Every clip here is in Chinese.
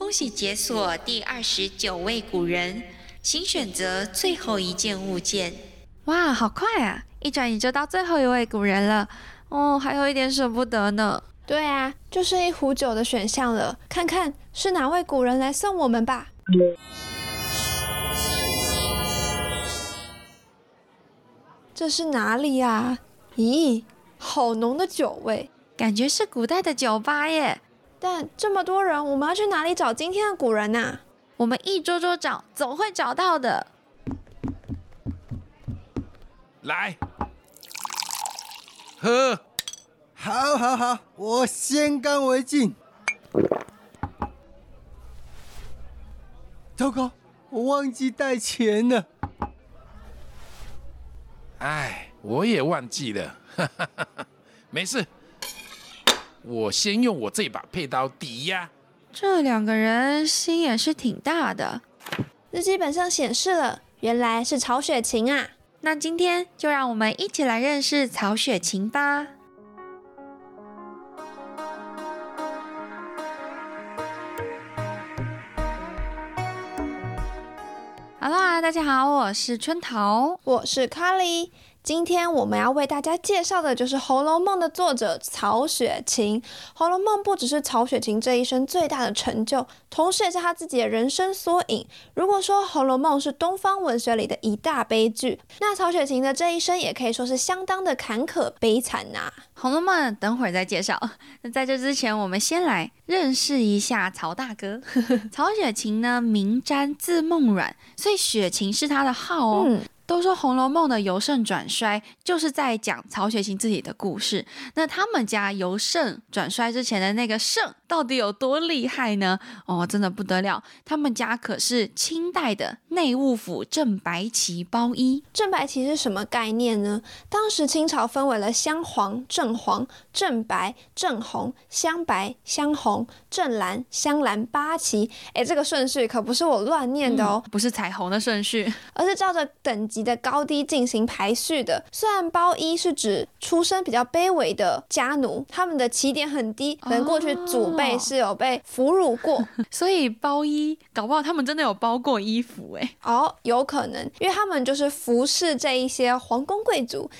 恭喜解锁第29位古人，请选择最后一件物件。哇，好快啊！一转眼就到最后一位古人了，哦，还有一点舍不得呢。对啊，就是一壶酒的选项了，看看是哪位古人来送我们吧。这是哪里呀？咦，好浓的酒味，感觉是古代的酒吧耶。但这么多人，我们要去哪里找今天的古人啊？我们一桌桌找，总会找到的。来，喝。好好好，我先干为敬。糟糕，我忘记带钱了。哎，我也忘记了，没事，我先用我这把佩刀抵押。这两个人心也是挺大的。日记本上显示了，原来是曹雪芹啊。那今天就让我们一起来认识曹雪芹吧。Hello， 大家好，我是春桃，我是 Karly。今天我们要为大家介绍的就是《红楼梦》的作者曹雪芹。《红楼梦》不只是曹雪芹这一生最大的成就，同时也是他自己的人生缩影。如果说《红楼梦》是东方文学里的一大悲剧，那曹雪芹的这一生也可以说是相当的坎坷悲惨啊。《红楼梦》等会儿再介绍，在这之前我们先来认识一下曹大哥。曹雪芹呢，名瞻字梦阮，所以雪芹是他的号哦。都说《红楼梦》的由盛转衰就是在讲曹雪芹自己的故事，那他们家由盛转衰之前的那个盛到底有多厉害呢？哦，真的不得了，他们家可是清代的内务府正白旗包衣。正白旗是什么概念呢？当时清朝分为了镶黄、正黄、正白、正红、镶白、镶红、正蓝、镶蓝八旗。哎，这个顺序可不是我乱念的哦，不是彩虹的顺序，而是照着等级的高低进行排序的。虽然包衣是指出身比较卑微的家奴，他们的起点很低，可能过去祖辈是有被俘虏过，所以包衣搞不好他们真的有包过衣服耶。有可能，因为他们就是服侍这一些皇宫贵族，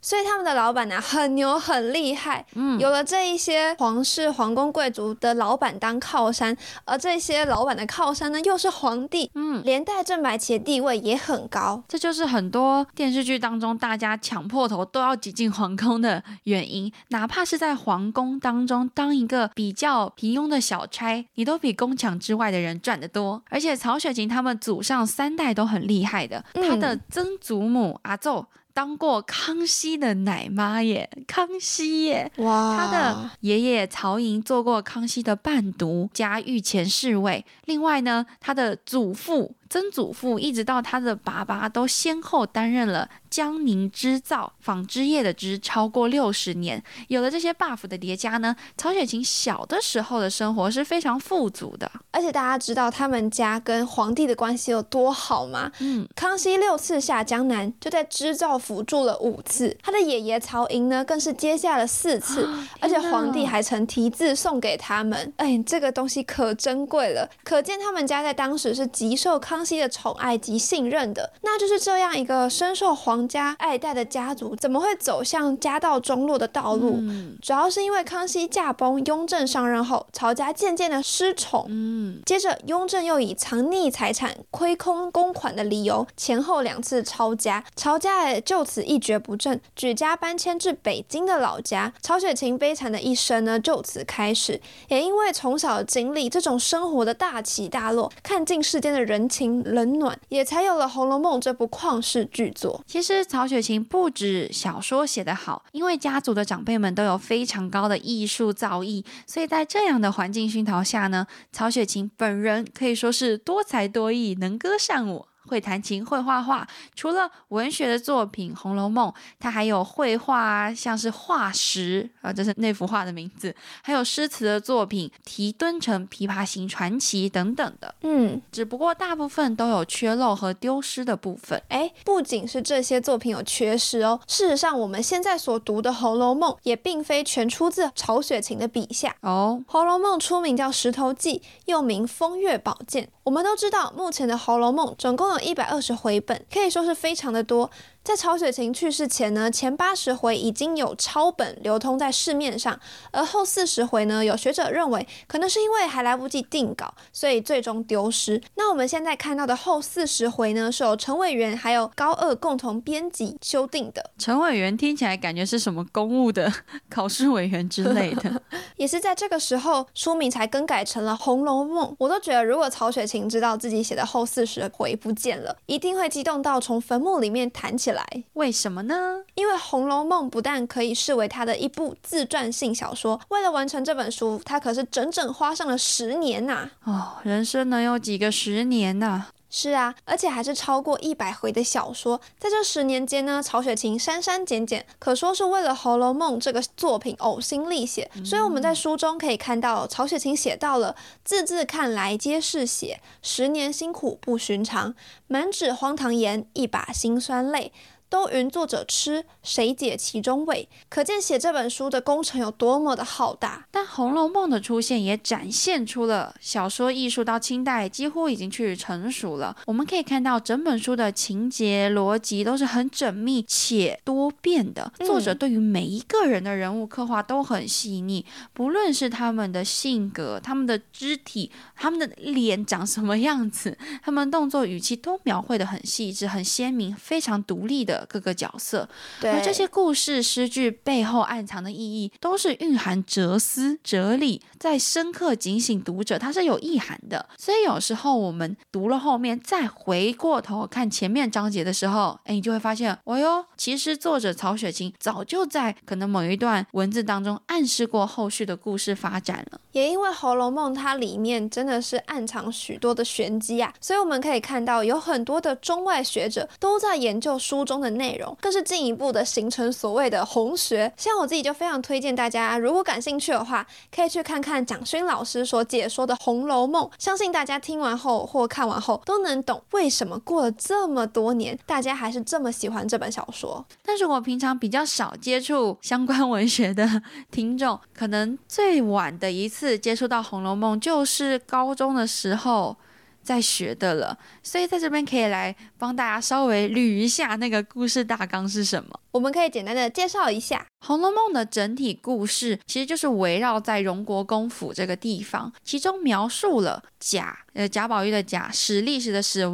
所以他们的老板很牛很厉害，有了这一些皇室皇宫贵族的老板当靠山，而这些老板的靠山呢又是皇帝，连带正白旗的地位也很高。这就是很多电视剧当中大家抢破头都要挤进皇宫的原因，哪怕是在皇宫当中当一个比较平庸的小差，你都比宫墙之外的人赚得多。而且曹雪芹他们祖上3代都很厉害的，他的曾祖母阿祖当过康熙的奶妈耶，康熙耶！哇，他的爷爷曹寅做过康熙的伴读加御前侍卫。另外呢，他的祖父、曾祖父一直到他的爸爸都先后担任了江宁织造纺织业的织超过60年。有了这些 buff 的叠加呢，曹雪芹小的时候的生活是非常富足的。而且大家知道他们家跟皇帝的关系有多好吗？康熙6次下江南，就在织造辅助了5次，他的爷爷曹寅呢更是接下了4次，而且皇帝还曾题字送给他们。这个东西可珍贵了，可见他们家在当时是极受康熙的宠爱及信任的。那就是这样一个深受皇家爱戴的家族，怎么会走向家道中落的道路？主要是因为康熙驾崩，雍正上任后，曹家渐渐的失宠，接着雍正又以藏匿财产、亏空公款的理由，前后2次抄家，曹家也就此一蹶不振，举家搬迁至北京的老家。曹雪芹悲惨的一生呢，就此开始。也因为从小经历这种生活的大起大落，看尽世间的人情冷暖，也才有了《红楼梦》这部旷世巨作。其实曹雪芹不止小说写得好，因为家族的长辈们都有非常高的艺术造诣，所以在这样的环境熏陶下呢，曹雪芹本人可以说是多才多艺，能歌善舞。会弹琴，会画画。除了文学的作品《红楼梦》，他还有绘画啊，像是画石啊，这是那幅画的名字，还有诗词的作品《题敦城琵琶行传奇》等等的。嗯，只不过大部分都有缺漏和丢失的部分。哎，不仅是这些作品有缺失哦，事实上我们现在所读的《红楼梦》也并非全出自曹雪芹的笔下哦。《红楼梦》出名叫《石头记》，又名《风月宝鉴》。我们都知道，目前的《红楼梦》总共有120回本，可以说是非常的多。在曹雪芹去世前呢，前80回已经有抄本流通在市面上，而后40回呢，有学者认为可能是因为还来不及定稿，所以最终丢失。那我们现在看到的后40回呢，是由陈委员还有高鹗共同编辑修订的。陈委员听起来感觉是什么公务的考试委员之类的。也是在这个时候，书名才更改成了《红楼梦》。我都觉得，如果曹雪芹知道自己写的后40回不见了，一定会激动到从坟墓里面弹起来。为什么呢？因为《红楼梦》不但可以视为他的一部自传性小说，为了完成这本书，他可是整整花上了10年呐！哦，人生能有几个10年呐？是啊，而且还是超过100回的小说。在这10年间呢，曹雪芹删删减减，可说是为了《红楼梦》这个作品呕心沥血。所以我们在书中可以看到，曹雪芹写到了字字看来皆是血，10年辛苦不寻常，满纸荒唐言，一把辛酸泪，都云作者痴，谁解其中味？可见写这本书的工程有多么的浩大。但《红楼梦》的出现也展现出了小说艺术到清代几乎已经趋于成熟了。我们可以看到整本书的情节逻辑都是很缜密且多变的，作者对于每一个人的人物刻画都很细腻，不论是他们的性格、他们的肢体、他们的脸长什么样子、他们动作语气都描绘得很细致、很鲜明，非常独立的各个角色。而这些故事诗句背后暗藏的意义，都是蕴含哲思哲理，在深刻警醒读者，它是有意涵的。所以有时候我们读了后面再回过头看前面章节的时候，你就会发现，哦哟，其实作者曹雪芹早就在可能某一段文字当中暗示过后续的故事发展了。也因为《红楼梦》它里面真的是暗藏许多的玄机啊，所以我们可以看到有很多的中外学者都在研究书中的内容，更是进一步的形成所谓的红学。像我自己就非常推荐大家，如果感兴趣的话，可以去看看蒋勋老师所解说的《红楼梦》，相信大家听完后或看完后都能懂为什么过了这么多年，大家还是这么喜欢这本小说。但是我平常比较少接触相关文学的听众，可能最晚的一次接触到《红楼梦》就是高中的时候在学的了，所以在这边可以来帮大家稍微捋一下那个故事大纲是什么。我们可以简单的介绍一下，《红楼梦》的整体故事其实就是围绕在荣国公府这个地方，其中描述了贾宝玉的贾、史历史的史、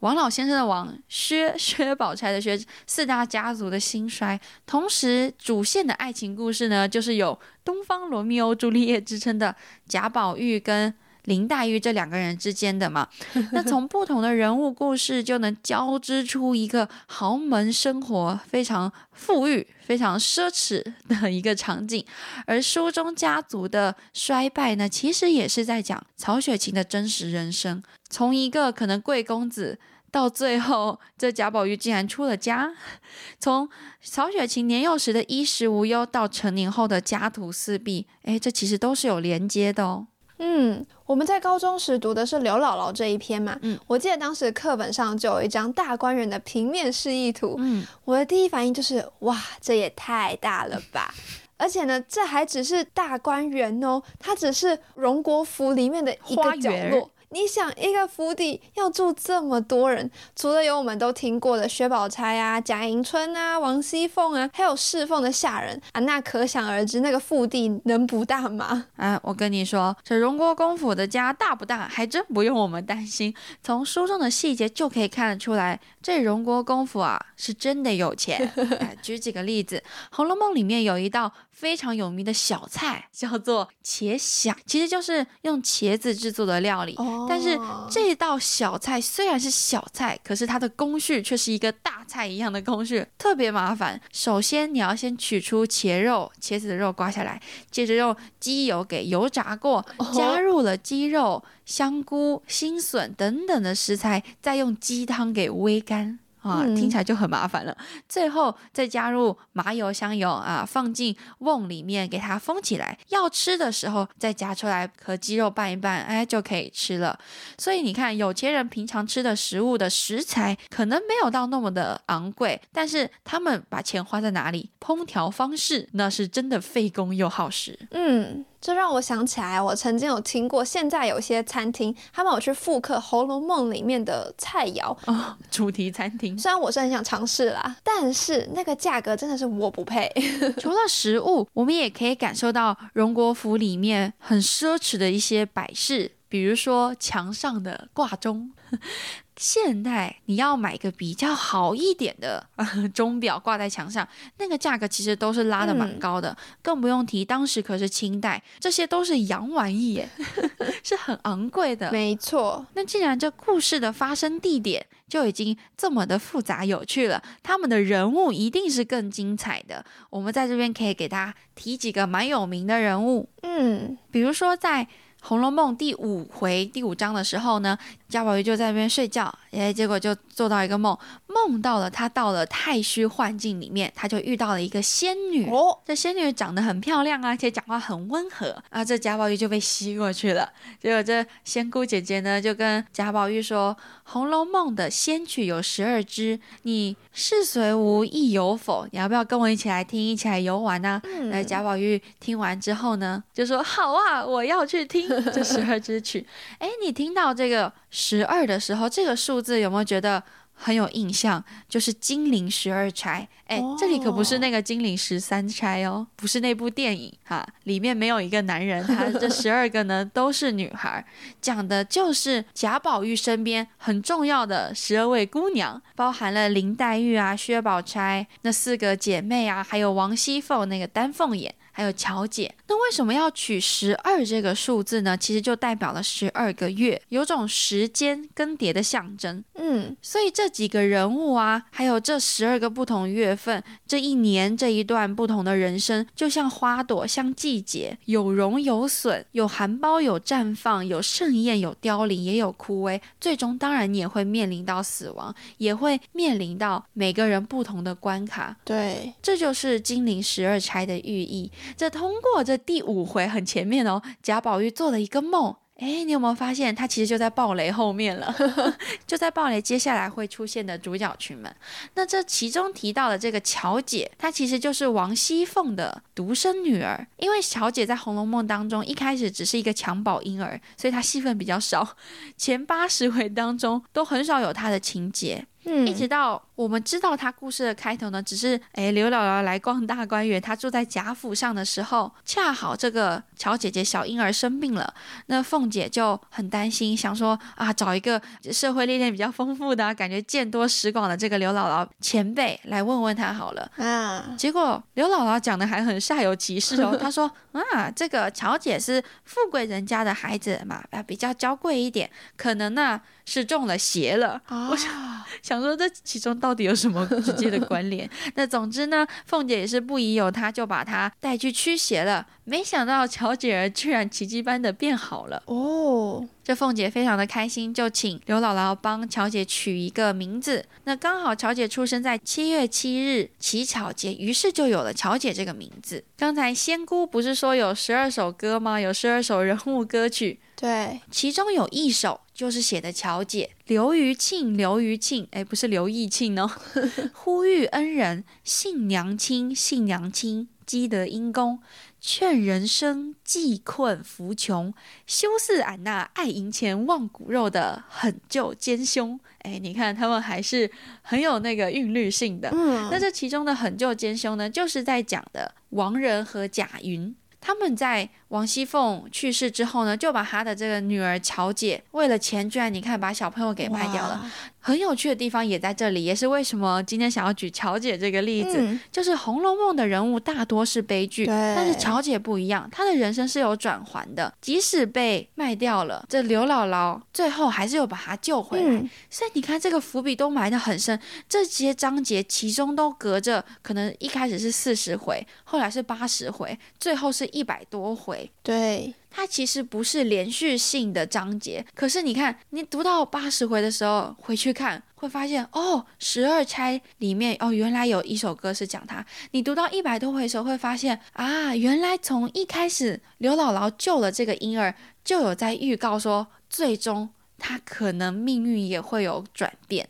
王老先生的王、薛宝钗的薛，四大家族的兴衰。同时主线的爱情故事呢，就是有东方罗密欧朱丽叶之称的贾宝玉跟林黛玉这两个人之间的嘛。那从不同的人物故事就能交织出一个豪门生活非常富裕、非常奢侈的一个场景。而书中家族的衰败呢，其实也是在讲曹雪芹的真实人生，从一个可能贵公子到最后这贾宝玉竟然出了家，从曹雪芹年幼时的衣食无忧到成年后的家徒四壁，这其实都是有连接的哦。我们在高中时读的是刘姥姥这一篇嘛，我记得当时课本上就有一张大观园的平面示意图，我的第一反应就是哇，这也太大了吧。而且呢，这还只是大观园哦，它只是荣国府里面的一个角落。你想一个府邸要住这么多人，除了有我们都听过的薛宝钗啊、贾迎春啊、王熙凤啊，还有侍奉的下人啊，那可想而知那个腹地能不大吗？我跟你说，这荣国公府的家大不大还真不用我们担心，从书中的细节就可以看得出来，这荣国公府啊是真的有钱。举几个例子，《红楼梦》里面有一道非常有名的小菜，叫做茄想，其实就是用茄子制作的料理、哦、但是这道小菜虽然是小菜，可是它的工序却是一个大菜一样的工序，特别麻烦。首先你要先取出茄肉，茄子的肉刮下来，接着用鸡油给油炸过，加入了鸡肉、香菇、新笋等等的食材，再用鸡汤给煨干啊，听起来就很麻烦了、嗯、最后再加入麻油香油啊，放进瓮里面给它封起来，要吃的时候再夹出来和鸡肉拌一拌，哎，就可以吃了。所以你看，有钱人平常吃的食物的食材可能没有到那么的昂贵，但是他们把钱花在哪里，烹调方式那是真的费工又耗时。嗯，这让我想起来，我曾经有听过，现在有些餐厅他们有去复刻《红楼梦》里面的菜肴、哦、主题餐厅。虽然我是很想尝试啦，但是那个价格真的是我不配。除了食物，我们也可以感受到荣国府里面很奢侈的一些摆饰，比如说墙上的挂钟。现代你要买个比较好一点的钟表挂在墙上，那个价格其实都是拉得蛮高的、嗯、更不用提当时可是清代，这些都是洋玩意耶。是很昂贵的，没错。那既然这故事的发生地点就已经这么的复杂有趣了，他们的人物一定是更精彩的。我们在这边可以给大家提几个蛮有名的人物，嗯，比如说在《红楼梦》第五回第五章的时候呢，贾宝玉就在那边睡觉，结果就做到一个梦，梦到了他到了太虚幻境里面，他就遇到了一个仙女、哦、这仙女长得很漂亮啊，而且讲话很温和啊，这贾宝玉就被吸过去了。结果这仙姑姐姐呢就跟贾宝玉说，《红楼梦》的仙曲有12支，你是随无亦有否，你要不要跟我一起来听，一起来游玩啊、嗯、贾宝玉听完之后呢就说，好啊，我要去听这12支曲。哎，你听到这个12的时候，这个数字有没有觉得很有印象？就是金陵12钗。哎，这里可不是那个金陵13钗哦，不是那部电影哈，里面没有一个男人，他这12个呢都是女孩，讲的就是贾宝玉身边很重要的12位姑娘，包含了林黛玉啊、薛宝钗那4个姐妹啊，还有王熙凤那个丹凤眼，还有乔姐。那为什么要取12这个数字呢？其实就代表了12个月，有种时间更迭的象征。嗯，所以这几个人物啊，还有这12个不同月份，这一年这一段不同的人生，就像花朵，像季节，有荣有损，有含苞有绽放，有盛宴有凋零，也有枯萎，最终当然你也会面临到死亡，也会面临到每个人不同的关卡。对，这就是金陵12钗的寓意。这通过这第5回很前面哦，贾宝玉做了一个梦，哎，你有没有发现他其实就在暴雷后面了？就在暴雷接下来会出现的主角群们。那这其中提到的这个乔姐，她其实就是王熙凤的独生女儿，因为乔姐在《红楼梦》当中一开始只是一个襁褓婴儿，所以她戏份比较少，前80回当中都很少有她的情节。嗯，一直到我们知道他故事的开头呢，只是刘姥姥来逛大观园，她住在贾府上的时候，恰好这个乔姐姐小婴儿生病了，那凤姐就很担心，想说啊，找一个社会历练比较丰富的、感觉见多识广的这个刘姥姥前辈来问问她好了啊。结果刘姥姥讲的还很煞有其事哦，她说啊，这个乔姐是富贵人家的孩子嘛，比较娇贵一点，可能呢是中了邪了。啊、我想说这其中到底有什么直接的关联？那总之呢，凤姐也是不疑有他，就把他带去驱邪了。没想到乔姐儿居然奇迹般的变好了哦。这凤姐非常的开心，就请刘姥姥帮乔姐取一个名字。那刚好乔姐出生在7月7日乞巧节，于是就有了乔姐这个名字。刚才仙姑不是说有12首歌吗？有12首人物歌曲，对，其中有一首就是写的乔姐。刘余庆，哎，不是刘义庆哦，呼吁恩人，信娘亲，积德因功，劝人生济困扶穷，修似俺那爱银钱忘骨肉的狠救奸凶。哎，你看他们还是很有那个韵律性的。嗯，那这其中的狠救奸凶呢，就是在讲的王仁和贾云。他们在王熙凤去世之后呢，就把她的这个女儿乔姐为了钱，居然你看把小朋友给卖掉了。很有趣的地方也在这里，也是为什么今天想要举乔姐这个例子，就是《红楼梦》的人物大多是悲剧，但是乔姐不一样，她的人生是有转圜的，即使被卖掉了，这刘姥姥最后还是有把她救回来，所以你看这个伏笔都埋得很深，这些章节其中都隔着可能一开始是40回，后来是80回，最后是100多回，对，它其实不是连续性的章节，可是你看你读到80回的时候回去看会发现，哦，12钗里面，哦，原来有一首歌是讲他，你读到100多回的时候会发现啊，原来从一开始刘姥姥救了这个婴儿就有在预告说最终他可能命运也会有转变。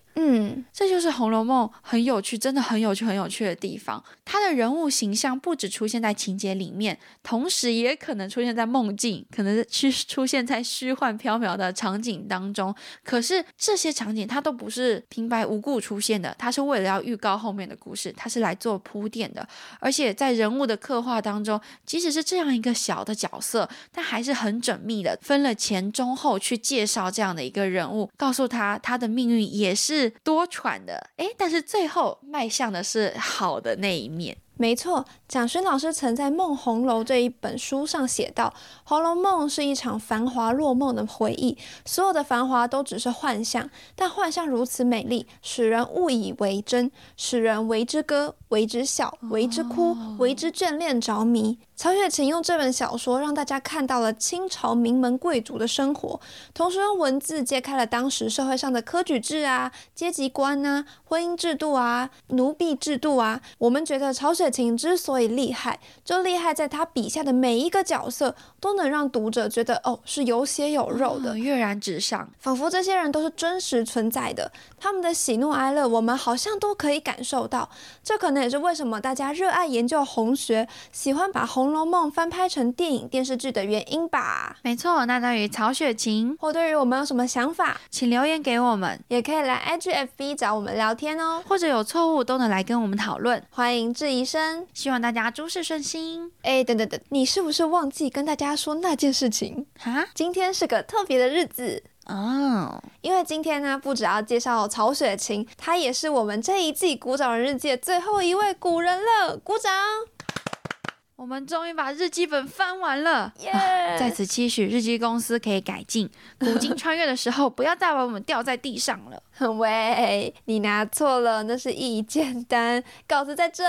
这就是《红楼梦》很有趣，真的很有趣，很有趣的地方。它的人物形象不只出现在情节里面，同时也可能出现在梦境，可能是出现在虚幻缥缈的场景当中。可是这些场景它都不是平白无故出现的，它是为了要预告后面的故事，它是来做铺垫的。而且在人物的刻画当中，即使是这样一个小的角色，但还是很缜密的分了前中后去介绍这样的一个人物，告诉他他的命运也是多舛的，但是最后迈向的是好的那一面。没错，蒋勋老师曾在《梦红楼》这一本书上写道，《红楼梦》是一场繁华落梦的回忆，所有的繁华都只是幻象，但幻象如此美丽，使人误以为真，使人为之歌，为之笑，为之哭，为之眷恋着迷。曹雪芹用这本小说让大家看到了清朝名门贵族的生活，同时用文字揭开了当时社会上的科举制啊、阶级观啊、婚姻制度啊、奴婢制度啊。我们觉得曹雪芹之所以厉害，就厉害在他笔下的每一个角色都能让读者觉得，哦，是有血有肉的，跃然纸上，仿佛这些人都是真实存在的，他们的喜怒哀乐我们好像都可以感受到。这可能也是为什么大家热爱研究红学，喜欢把《红楼梦》翻拍成电影电视剧的原因吧。没错，那对于曹雪芹或对于我们有什么想法，请留言给我们，也可以来 IGFB 找我们聊天哦，或者有错误都能来跟我们讨论，欢迎质疑声，希望大家诸事顺心。等等等，你是不是忘记跟大家说那件事情啊？今天是个特别的日子哦，因为今天呢，不只要介绍曹雪芹，他也是我们这一季古掌人日记的最后一位古人了，鼓掌！我们终于把日记本翻完了，在此期许日记公司可以改进，古今穿越的时候不要再把我们掉在地上了。喂，你拿错了，那是一简单，稿子在这。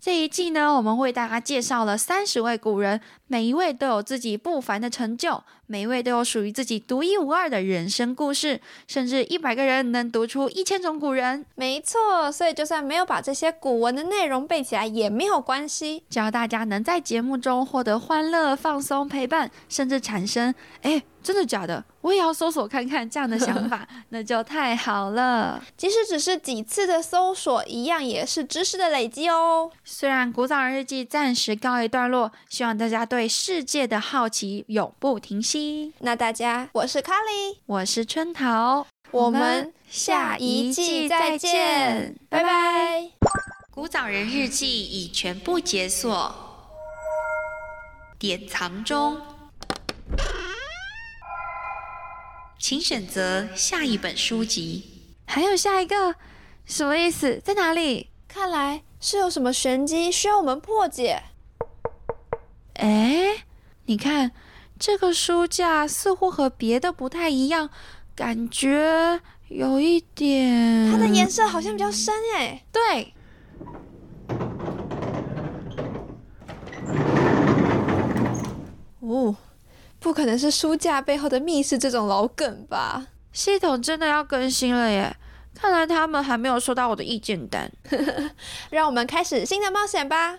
这一季呢，我们为大家介绍了30位古人，每一位都有自己不凡的成就，每一位都有属于自己独一无二的人生故事，甚至100个人能读出1000种古人。没错，所以就算没有把这些古文的内容背起来也没有关系，只要大家能在节目中获得欢乐、放松、陪伴，甚至产生真的假的我也要搜索看看这样的想法那就太好了。即使只是几次的搜索，一样也是知识的累积哦。虽然古掌日记暂时告一段落，希望大家对世界的好奇永不停息。那大家，我是 Karly， 我是春桃，我们下一季再见，拜拜。古掌人日记已全部解锁，典藏中，请选择下一本书籍。还有下一个？什么意思？在哪里？看来是有什么玄机需要我们破解。你看，这个书架似乎和别的不太一样，感觉有一点……它的颜色好像比较深对。不可能是书架背后的密室这种老梗吧？系统真的要更新了耶，看来他们还没有收到我的意见单让我们开始新的冒险吧。